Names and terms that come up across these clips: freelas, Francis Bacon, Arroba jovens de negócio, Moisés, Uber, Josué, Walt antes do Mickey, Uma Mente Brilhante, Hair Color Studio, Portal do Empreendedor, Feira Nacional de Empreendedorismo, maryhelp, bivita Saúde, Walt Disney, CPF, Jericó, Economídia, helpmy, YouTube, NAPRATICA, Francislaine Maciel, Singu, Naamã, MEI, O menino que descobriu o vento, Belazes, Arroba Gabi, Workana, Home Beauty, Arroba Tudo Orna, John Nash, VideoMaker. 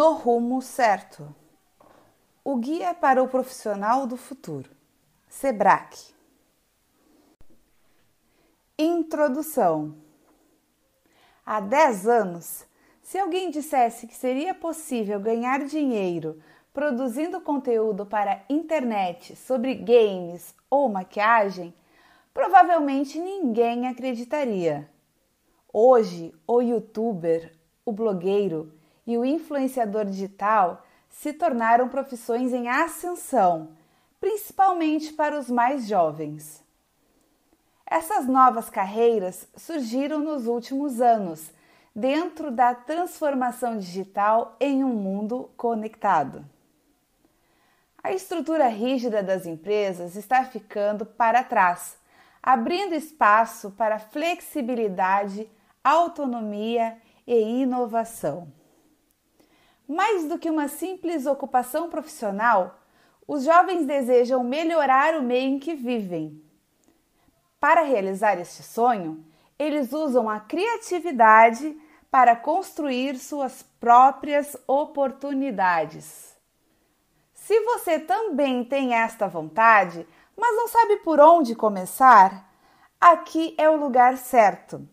No rumo certo. O guia para o profissional do futuro. SEBRAE. Introdução. Há 10 anos, se alguém dissesse que seria possível ganhar dinheiro produzindo conteúdo para a internet sobre games ou maquiagem, provavelmente ninguém acreditaria. Hoje, o youtuber, o blogueiro e o influenciador digital se tornaram profissões em ascensão, principalmente para os mais jovens. Essas novas carreiras surgiram nos últimos anos, dentro da transformação digital em um mundo conectado. A estrutura rígida das empresas está ficando para trás, abrindo espaço para flexibilidade, autonomia e inovação. Mais do que uma simples ocupação profissional, os jovens desejam melhorar o meio em que vivem. Para realizar este sonho, eles usam a criatividade para construir suas próprias oportunidades. Se você também tem esta vontade, mas não sabe por onde começar, aqui é o lugar certo.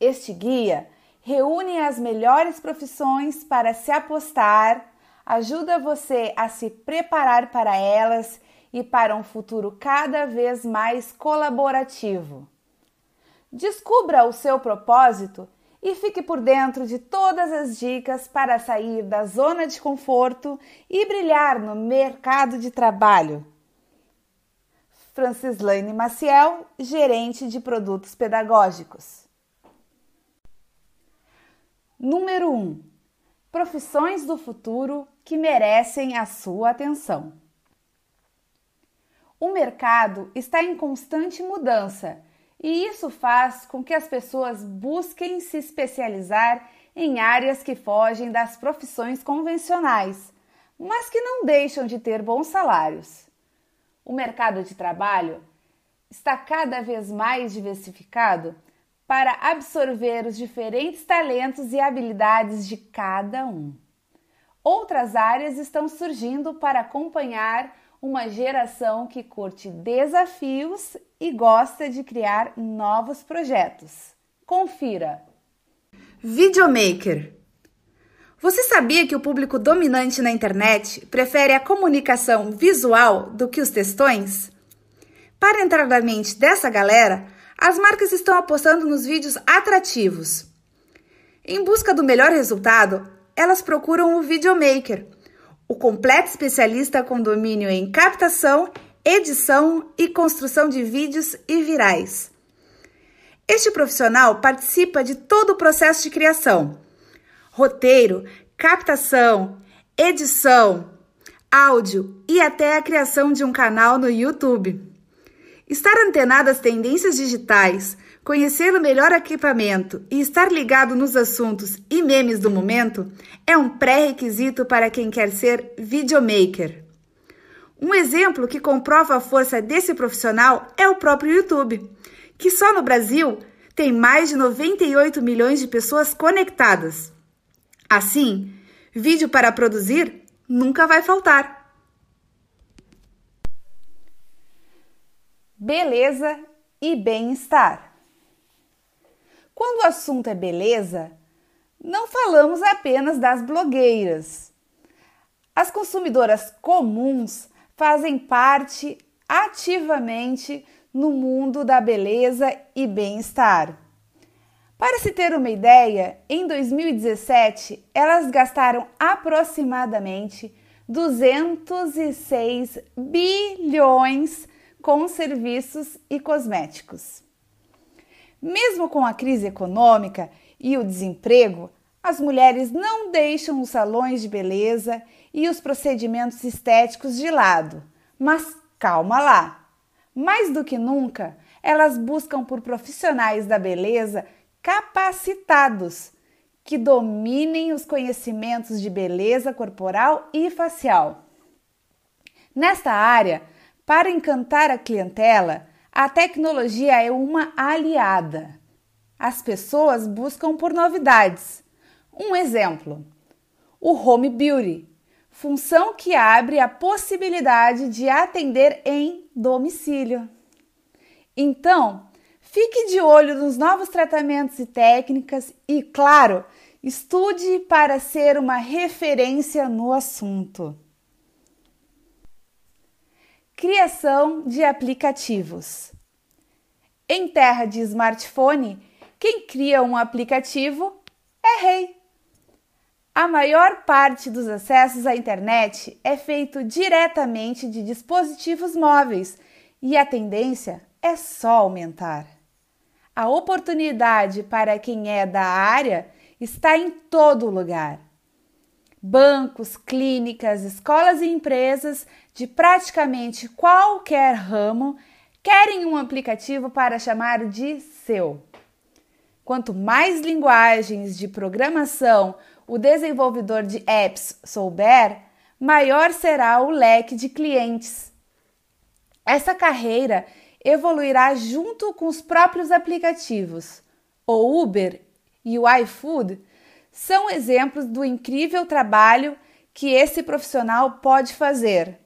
Este guia reúne as melhores profissões para se apostar, ajuda você a se preparar para elas e para um futuro cada vez mais colaborativo. Descubra o seu propósito e fique por dentro de todas as dicas para sair da zona de conforto e brilhar no mercado de trabalho. Francislaine Maciel, gerente de produtos pedagógicos. Número 1. Profissões do futuro que merecem a sua atenção. O mercado está em constante mudança e isso faz com que as pessoas busquem se especializar em áreas que fogem das profissões convencionais, mas que não deixam de ter bons salários. O mercado de trabalho está cada vez mais diversificado para absorver os diferentes talentos e habilidades de cada um. Outras áreas estão surgindo para acompanhar uma geração que curte desafios e gosta de criar novos projetos. Confira! VideoMaker. Você sabia que o público dominante na internet prefere a comunicação visual do que os textões? Para entrar na mente dessa galera, as marcas estão apostando nos vídeos atrativos. Em busca do melhor resultado, elas procuram o videomaker, o completo especialista com domínio em captação, edição e construção de vídeos e virais. Este profissional participa de todo o processo de criação: roteiro, captação, edição, áudio e até a criação de um canal no YouTube. Estar antenado às tendências digitais, conhecer o melhor equipamento e estar ligado nos assuntos e memes do momento é um pré-requisito para quem quer ser videomaker. Um exemplo que comprova a força desse profissional é o próprio YouTube, que só no Brasil tem mais de 98 milhões de pessoas conectadas. Assim, vídeo para produzir nunca vai faltar. Beleza e bem-estar. Quando o assunto é beleza, não falamos apenas das blogueiras. As consumidoras comuns fazem parte ativamente no mundo da beleza e bem-estar. Para se ter uma ideia, em 2017, elas gastaram aproximadamente 206 bilhões com serviços e cosméticos. Mesmo com a crise econômica e o desemprego, as mulheres não deixam os salões de beleza e os procedimentos estéticos de lado. Mas calma lá! Mais do que nunca, elas buscam por profissionais da beleza capacitados, que dominem os conhecimentos de beleza corporal e facial. Nesta área, para encantar a clientela, a tecnologia é uma aliada. As pessoas buscam por novidades. Um exemplo: o Home Beauty, função que abre a possibilidade de atender em domicílio. Então, fique de olho nos novos tratamentos e técnicas e, claro, estude para ser uma referência no assunto. Criação de aplicativos. Em terra de smartphone, quem cria um aplicativo é rei. A maior parte dos acessos à internet é feito diretamente de dispositivos móveis e a tendência é só aumentar. A oportunidade para quem é da área está em todo lugar. Bancos, clínicas, escolas e empresas de praticamente qualquer ramo querem um aplicativo para chamar de seu. Quanto mais linguagens de programação o desenvolvedor de apps souber, maior será o leque de clientes. Essa carreira evoluirá junto com os próprios aplicativos. O Uber e o iFood são exemplos do incrível trabalho que esse profissional pode fazer.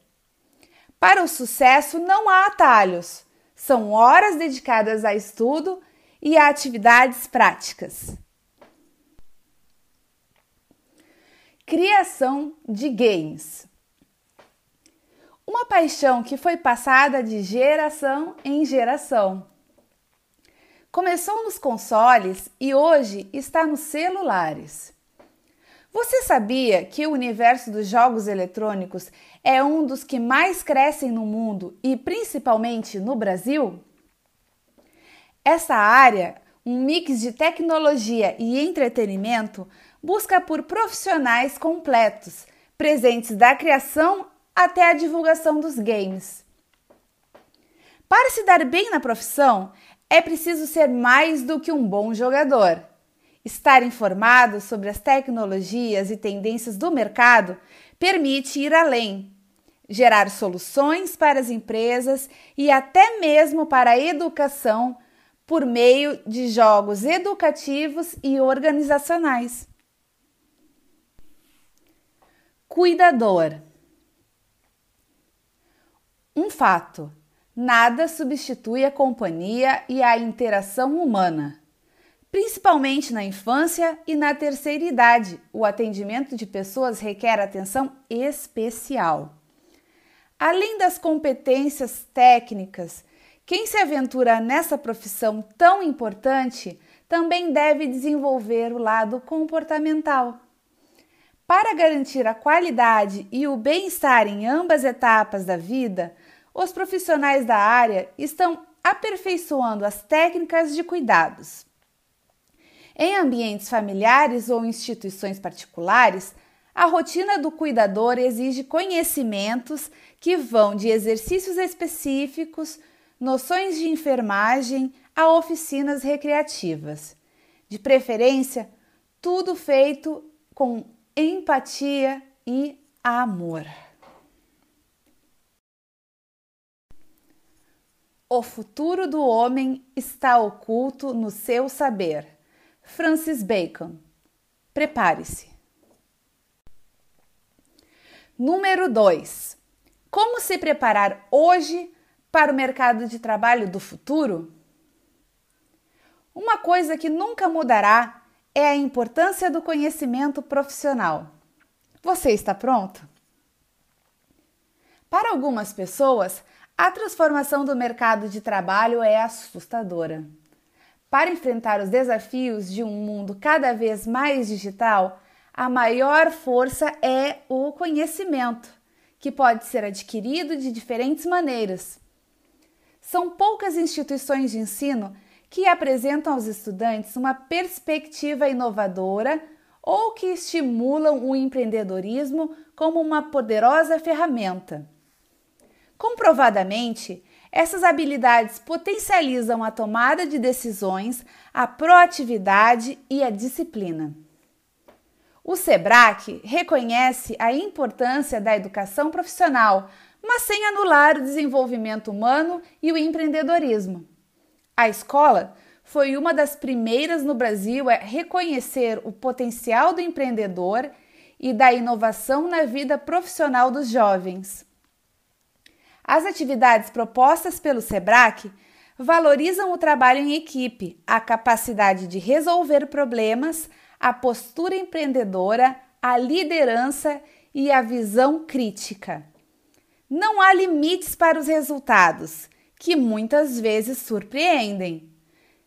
Para o sucesso não há atalhos, são horas dedicadas a estudo e a atividades práticas. Criação de games. Uma paixão que foi passada de geração em geração. Começou nos consoles e hoje está nos celulares. Você sabia que o universo dos jogos eletrônicos é um dos que mais crescem no mundo e principalmente no Brasil? Essa área, um mix de tecnologia e entretenimento, busca por profissionais completos, presentes da criação até a divulgação dos games. Para se dar bem na profissão, é preciso ser mais do que um bom jogador. Estar informado sobre as tecnologias e tendências do mercado permite ir além, gerar soluções para as empresas e até mesmo para a educação por meio de jogos educativos e organizacionais. Cuidador. Um fato: nada substitui a companhia e a interação humana. Principalmente na infância e na terceira idade, o atendimento de pessoas requer atenção especial. Além das competências técnicas, quem se aventura nessa profissão tão importante também deve desenvolver o lado comportamental. Para garantir a qualidade e o bem-estar em ambas etapas da vida, os profissionais da área estão aperfeiçoando as técnicas de cuidados. Em ambientes familiares ou instituições particulares, a rotina do cuidador exige conhecimentos que vão de exercícios específicos, noções de enfermagem a oficinas recreativas. De preferência, tudo feito com empatia e amor. O futuro do homem está oculto no seu saber. Francis Bacon. Prepare-se. Número 2. Como se preparar hoje para o mercado de trabalho do futuro? Uma coisa que nunca mudará é a importância do conhecimento profissional. Você está pronto? Para algumas pessoas, a transformação do mercado de trabalho é assustadora. Para enfrentar os desafios de um mundo cada vez mais digital, a maior força é o conhecimento, que pode ser adquirido de diferentes maneiras. São poucas instituições de ensino que apresentam aos estudantes uma perspectiva inovadora ou que estimulam o empreendedorismo como uma poderosa ferramenta. Comprovadamente, essas habilidades potencializam a tomada de decisões, a proatividade e a disciplina. O SEBRAE reconhece a importância da educação profissional, mas sem anular o desenvolvimento humano e o empreendedorismo. A escola foi uma das primeiras no Brasil a reconhecer o potencial do empreendedor e da inovação na vida profissional dos jovens. As atividades propostas pelo SEBRAE valorizam o trabalho em equipe, a capacidade de resolver problemas, a postura empreendedora, a liderança e a visão crítica. Não há limites para os resultados, que muitas vezes surpreendem.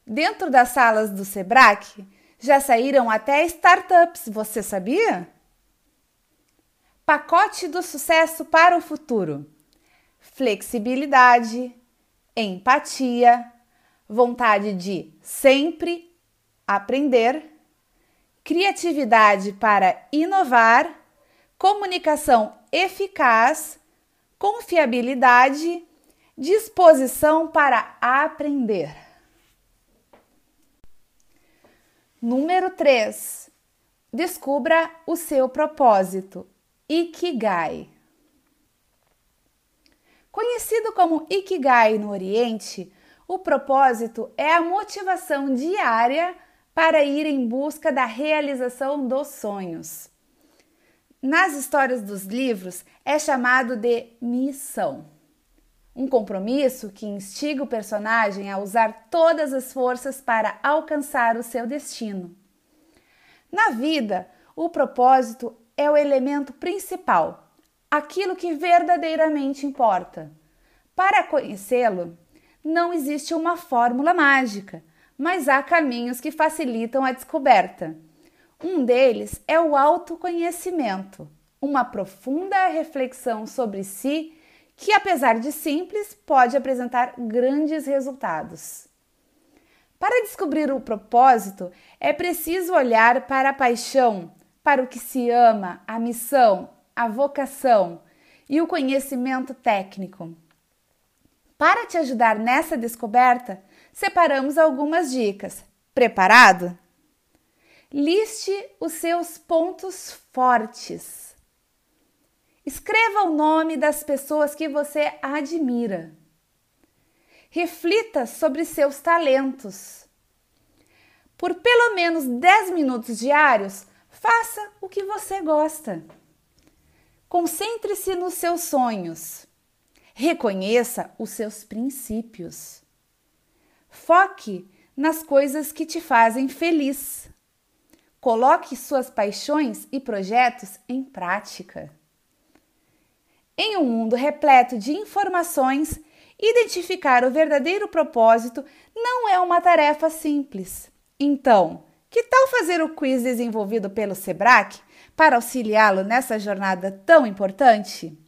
Dentro das salas do SEBRAE, já saíram até startups, você sabia? Pacote do sucesso para o futuro: flexibilidade, empatia, vontade de sempre aprender, criatividade para inovar, comunicação eficaz, confiabilidade, disposição para aprender. Número 3. Descubra o seu propósito, Ikigai. Conhecido como Ikigai no Oriente, o propósito é a motivação diária para ir em busca da realização dos sonhos. Nas histórias dos livros, é chamado de missão. Um compromisso que instiga o personagem a usar todas as forças para alcançar o seu destino. Na vida, o propósito é o elemento principal, aquilo que verdadeiramente importa. Para conhecê-lo, não existe uma fórmula mágica, mas há caminhos que facilitam a descoberta. Um deles é o autoconhecimento, uma profunda reflexão sobre si que, apesar de simples, pode apresentar grandes resultados. Para descobrir o propósito, é preciso olhar para a paixão, para o que se ama, a missão, a vocação e o conhecimento técnico. Para te ajudar nessa descoberta, separamos algumas dicas. Preparado? Liste os seus pontos fortes. Escreva o nome das pessoas que você admira. Reflita sobre seus talentos. Por pelo menos 10 minutos diários, faça o que você gosta. Concentre-se nos seus sonhos. Reconheça os seus princípios. Foque nas coisas que te fazem feliz. Coloque suas paixões e projetos em prática. Em um mundo repleto de informações, identificar o verdadeiro propósito não é uma tarefa simples. Então, que tal fazer o quiz desenvolvido pelo SEBRAE para auxiliá-lo nessa jornada tão importante?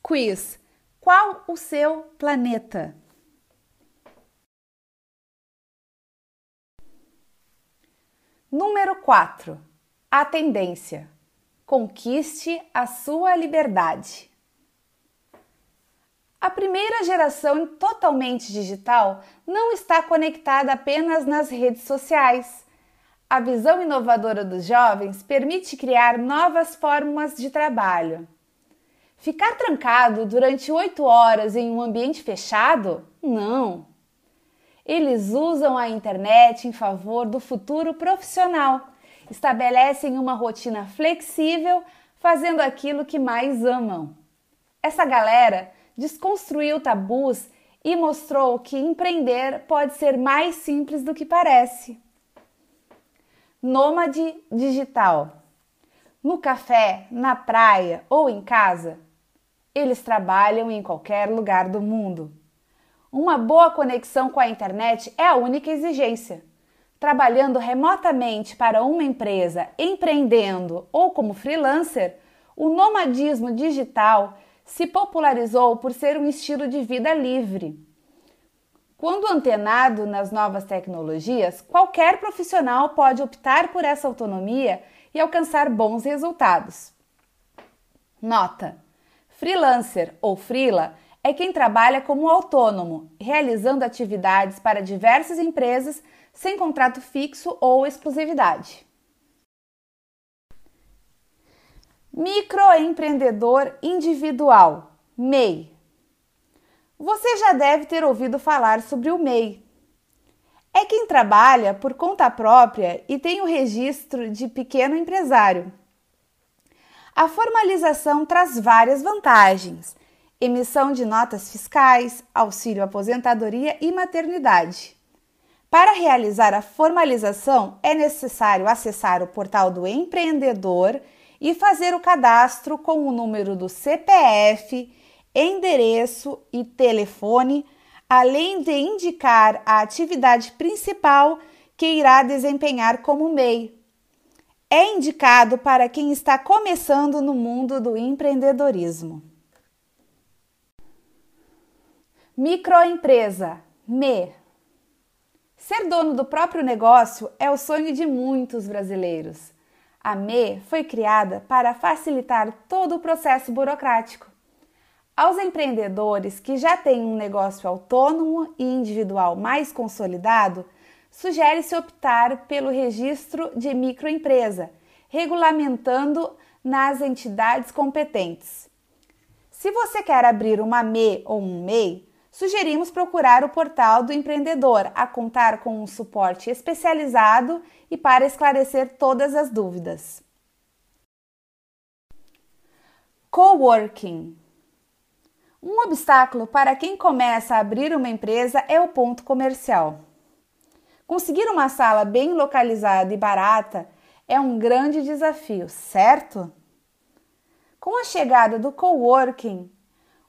Quiz: qual o seu planeta? Número 4. A tendência. Conquiste a sua liberdade. A primeira geração totalmente digital não está conectada apenas nas redes sociais. A visão inovadora dos jovens permite criar novas formas de trabalho. Ficar trancado durante 8 horas em um ambiente fechado? Não. Eles usam a internet em favor do futuro profissional. Estabelecem uma rotina flexível, fazendo aquilo que mais amam. Essa galera desconstruiu tabus e mostrou que empreender pode ser mais simples do que parece. Nômade digital. No café, na praia ou em casa, eles trabalham em qualquer lugar do mundo. Uma boa conexão com a internet é a única exigência. Trabalhando remotamente para uma empresa, empreendendo ou como freelancer, o nomadismo digital se popularizou por ser um estilo de vida livre. Quando antenado nas novas tecnologias, qualquer profissional pode optar por essa autonomia e alcançar bons resultados. Nota: freelancer ou freela é quem trabalha como autônomo, realizando atividades para diversas empresas sem contrato fixo ou exclusividade. Microempreendedor individual, MEI. Você já deve ter ouvido falar sobre o MEI. É quem trabalha por conta própria e tem o registro de pequeno empresário. A formalização traz várias vantagens: emissão de notas fiscais, auxílio aposentadoria e maternidade. Para realizar a formalização, é necessário acessar o Portal do Empreendedor e fazer o cadastro com o número do CPF, endereço e telefone, além de indicar a atividade principal que irá desempenhar como MEI. É indicado para quem está começando no mundo do empreendedorismo. Microempresa, ME. Ser dono do próprio negócio é o sonho de muitos brasileiros. A MEI foi criada para facilitar todo o processo burocrático. Aos empreendedores que já têm um negócio autônomo e individual mais consolidado, sugere-se optar pelo registro de microempresa, regulamentando nas entidades competentes. Se você quer abrir uma ME ou um MEI, sugerimos procurar o Portal do Empreendedor, a contar com um suporte especializado e para esclarecer todas as dúvidas. Coworking. Um obstáculo para quem começa a abrir uma empresa é o ponto comercial. Conseguir uma sala bem localizada e barata é um grande desafio, certo? Com a chegada do coworking,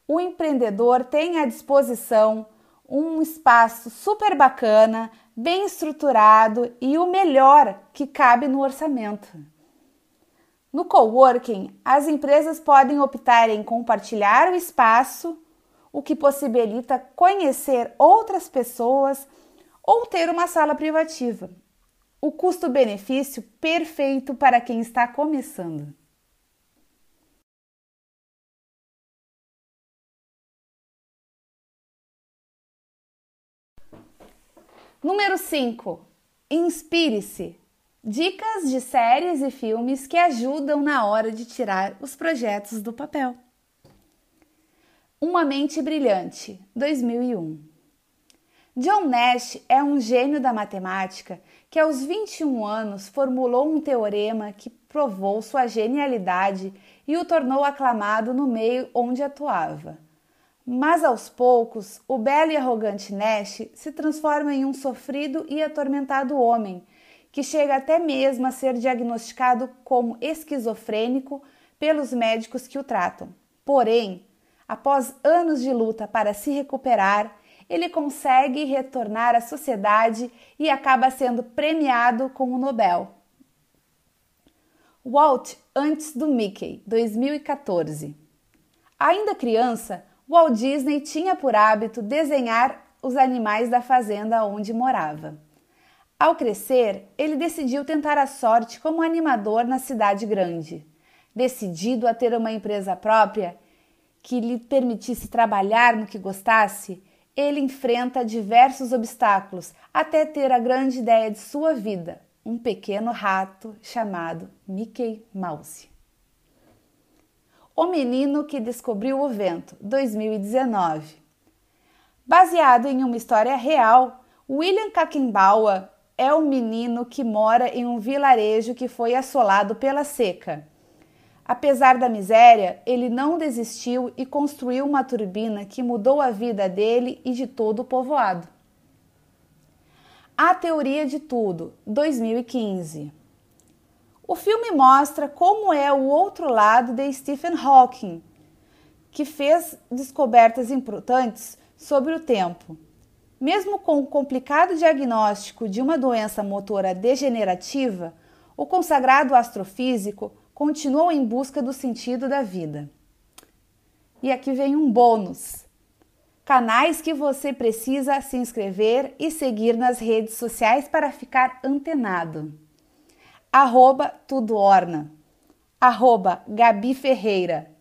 o empreendedor tem à disposição um espaço super bacana, bem estruturado e o melhor que cabe no orçamento. No coworking, as empresas podem optar em compartilhar o espaço, o que possibilita conhecer outras pessoas ou ter uma sala privativa. O custo-benefício perfeito para quem está começando. Número 5. Inspire-se. Dicas de séries e filmes que ajudam na hora de tirar os projetos do papel. Uma Mente Brilhante, 2001. John Nash é um gênio da matemática que aos 21 anos formulou um teorema que provou sua genialidade e o tornou aclamado no meio onde atuava. Mas aos poucos, o belo e arrogante Nash se transforma em um sofrido e atormentado homem, que chega até mesmo a ser diagnosticado como esquizofrênico pelos médicos que o tratam. Porém, após anos de luta para se recuperar, ele consegue retornar à sociedade e acaba sendo premiado com o Nobel. Walt Antes do Mickey, 2014. Ainda criança, Walt Disney tinha por hábito desenhar os animais da fazenda onde morava. Ao crescer, ele decidiu tentar a sorte como animador na cidade grande. Decidido a ter uma empresa própria que lhe permitisse trabalhar no que gostasse, ele enfrenta diversos obstáculos até ter a grande ideia de sua vida, um pequeno rato chamado Mickey Mouse. O Menino que Descobriu o Vento, 2019. Baseado em uma história real, William Kamkwamba é um menino que mora em um vilarejo que foi assolado pela seca. Apesar da miséria, ele não desistiu e construiu uma turbina que mudou a vida dele e de todo o povoado. A Teoria de Tudo, 2015. O filme mostra como é o outro lado de Stephen Hawking, que fez descobertas importantes sobre o tempo. Mesmo com o complicado diagnóstico de uma doença motora degenerativa, o consagrado astrofísico continuou em busca do sentido da vida. E aqui vem um bônus. Canais que você precisa se inscrever e seguir nas redes sociais para ficar antenado. Arroba Tudo Orna, arroba Gabi Ferreira,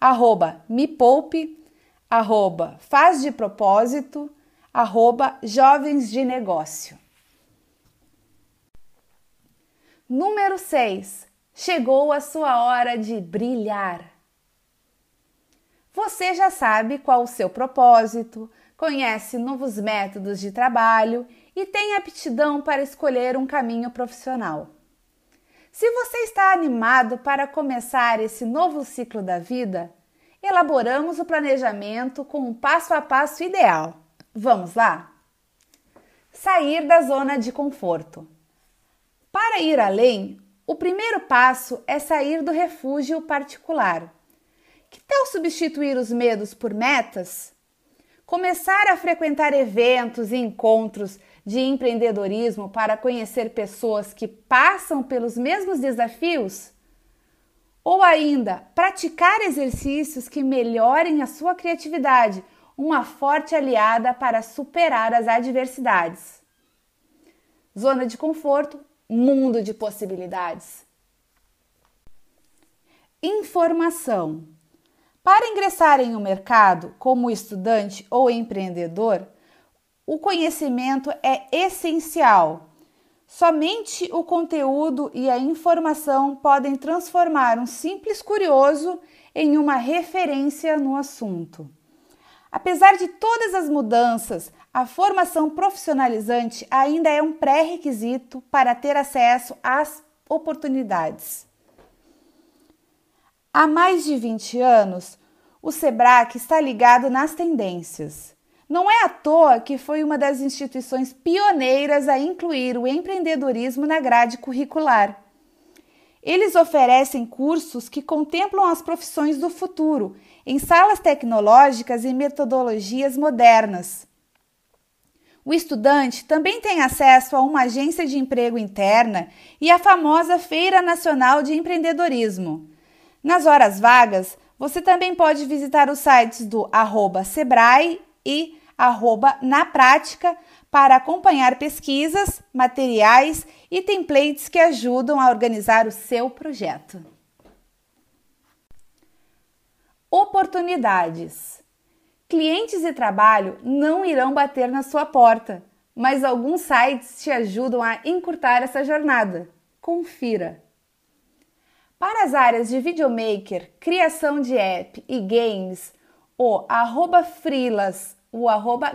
arroba Me Poupe, arroba Faz de Propósito, arroba Jovens de Negócio. Número 6. Chegou a sua hora de brilhar. Você já sabe qual o seu propósito, conhece novos métodos de trabalho e tem aptidão para escolher um caminho profissional. Se você está animado para começar esse novo ciclo da vida, elaboramos o planejamento com um passo a passo ideal. Vamos lá? Sair da zona de conforto. Para ir além, o primeiro passo é sair do refúgio particular. Que tal substituir os medos por metas? Começar a frequentar eventos e encontros de empreendedorismo para conhecer pessoas que passam pelos mesmos desafios? Ou ainda, praticar exercícios que melhorem a sua criatividade, uma forte aliada para superar as adversidades. Zona de conforto, mundo de possibilidades. Informação. Para ingressar em um mercado como estudante ou empreendedor, o conhecimento é essencial. Somente o conteúdo e a informação podem transformar um simples curioso em uma referência no assunto. Apesar de todas as mudanças, a formação profissionalizante ainda é um pré-requisito para ter acesso às oportunidades. Há mais de 20 anos, o SEBRAE está ligado nas tendências. Não é à toa que foi uma das instituições pioneiras a incluir o empreendedorismo na grade curricular. Eles oferecem cursos que contemplam as profissões do futuro, em salas tecnológicas e metodologias modernas. O estudante também tem acesso a uma agência de emprego interna e a famosa Feira Nacional de Empreendedorismo. Nas horas vagas, você também pode visitar os sites do @SEBRAE e @NAPRATICA para acompanhar pesquisas, materiais e templates que ajudam a organizar o seu projeto. Oportunidades. Clientes e trabalho não irão bater na sua porta, mas alguns sites te ajudam a encurtar essa jornada. Confira! Para as áreas de videomaker, criação de app e games, o @freelas, o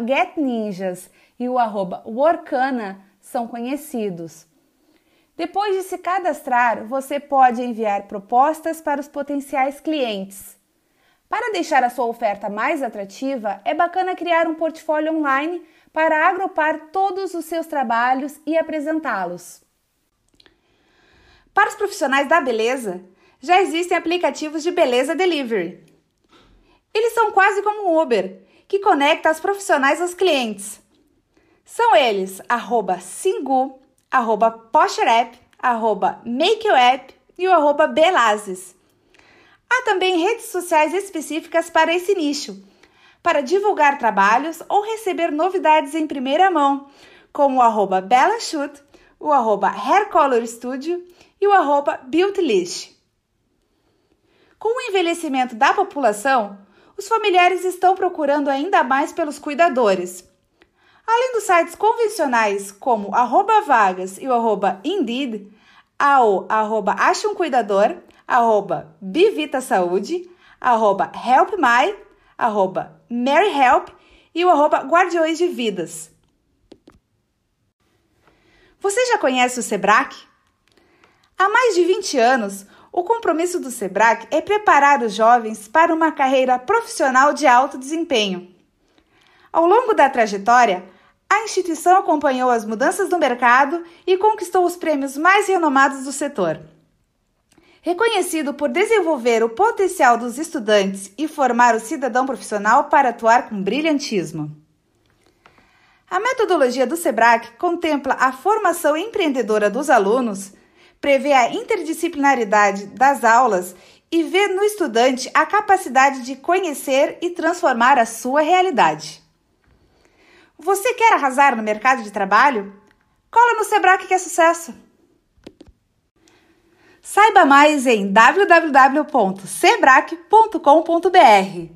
@getninjas e o @Workana são conhecidos. Depois de se cadastrar, você pode enviar propostas para os potenciais clientes. Para deixar a sua oferta mais atrativa, é bacana criar um portfólio online para agrupar todos os seus trabalhos e apresentá-los. Para os profissionais da beleza, já existem aplicativos de beleza delivery. Eles são quase como um Uber, que conecta os profissionais aos clientes. São eles, @Singu, @Posture App, @Make Your App e o @Belazes. Há também redes sociais específicas para esse nicho, para divulgar trabalhos ou receber novidades em primeira mão, como o @Belashoot, o @HairColorStudio e o @BeautyList. Com o envelhecimento da população, os familiares estão procurando ainda mais pelos cuidadores. Além dos sites convencionais como @Vagas e o @Indeed, há o @Ache um Cuidador, @BivitaSaúde, @HelpMy, @MaryHelp e o @Guardiões de Vidas. Você já conhece o SEBRAE? Há mais de 20 anos, o compromisso do SEBRAE é preparar os jovens para uma carreira profissional de alto desempenho. Ao longo da trajetória, a instituição acompanhou as mudanças no mercado e conquistou os prêmios mais renomados do setor. Reconhecido por desenvolver o potencial dos estudantes e formar o cidadão profissional para atuar com brilhantismo. A metodologia do SEBRAE contempla a formação empreendedora dos alunos, prevê a interdisciplinaridade das aulas e vê no estudante a capacidade de conhecer e transformar a sua realidade. Você quer arrasar no mercado de trabalho? Cola no SEBRAE que é sucesso! Saiba mais em www.sebrae.com.br.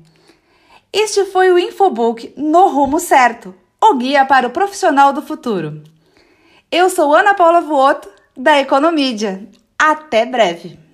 Este foi o Infobook No Rumo Certo, o guia para o profissional do futuro. Eu sou Ana Paula Vuoto, da Economídia. Até breve!